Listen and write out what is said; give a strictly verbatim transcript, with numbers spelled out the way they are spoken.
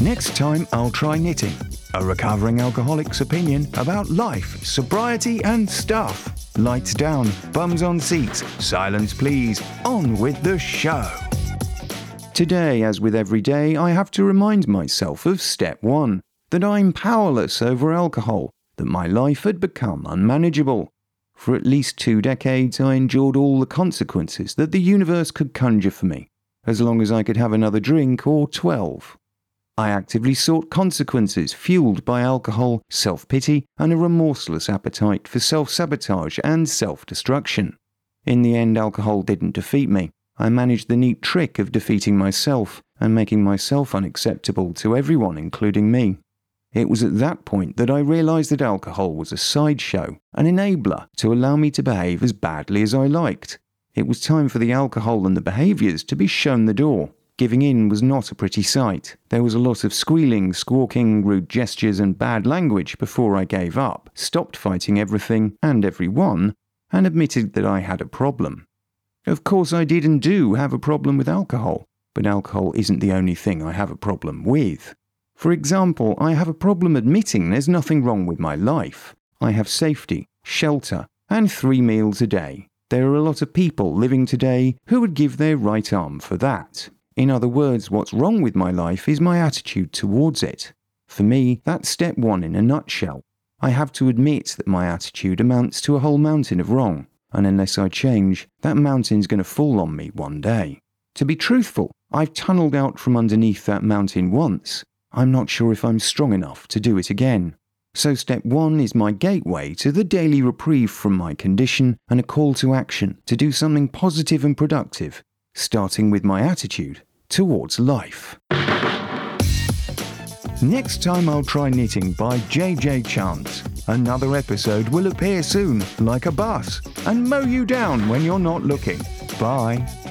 Next time I'll try knitting, a recovering alcoholic's opinion about life, sobriety and stuff. Lights down, bums on seats, silence please, on with the show. Today, as with every day, I have to remind myself of step one, that I'm powerless over alcohol, that my life had become unmanageable. For at least two decades, I endured all the consequences that the universe could conjure for me, as long as I could have another drink or twelve. I actively sought consequences fueled by alcohol, self-pity, and a remorseless appetite for self-sabotage and self-destruction. In the end, alcohol didn't defeat me. I managed the neat trick of defeating myself and making myself unacceptable to everyone, including me. It was at that point that I realized that alcohol was a sideshow, an enabler to allow me to behave as badly as I liked. It was time for the alcohol and the behaviors to be shown the door. Giving in was not a pretty sight. There was a lot of squealing, squawking, rude gestures and bad language before I gave up, stopped fighting everything and everyone, and admitted that I had a problem. Of course I did and do have a problem with alcohol, but alcohol isn't the only thing I have a problem with. For example, I have a problem admitting there's nothing wrong with my life. I have safety, shelter, and three meals a day. There are a lot of people living today who would give their right arm for that. In other words, what's wrong with my life is my attitude towards it. For me, that's step one in a nutshell. I have to admit that my attitude amounts to a whole mountain of wrong, and unless I change, that mountain's going to fall on me one day. To be truthful, I've tunneled out from underneath that mountain once. I'm not sure if I'm strong enough to do it again. So step one is my gateway to the daily reprieve from my condition and a call to action to do something positive and productive, starting with my attitude towards life. Next time I'll try knitting by J J Chant. Another episode will appear soon, like a bus, and mow you down when you're not looking. Bye.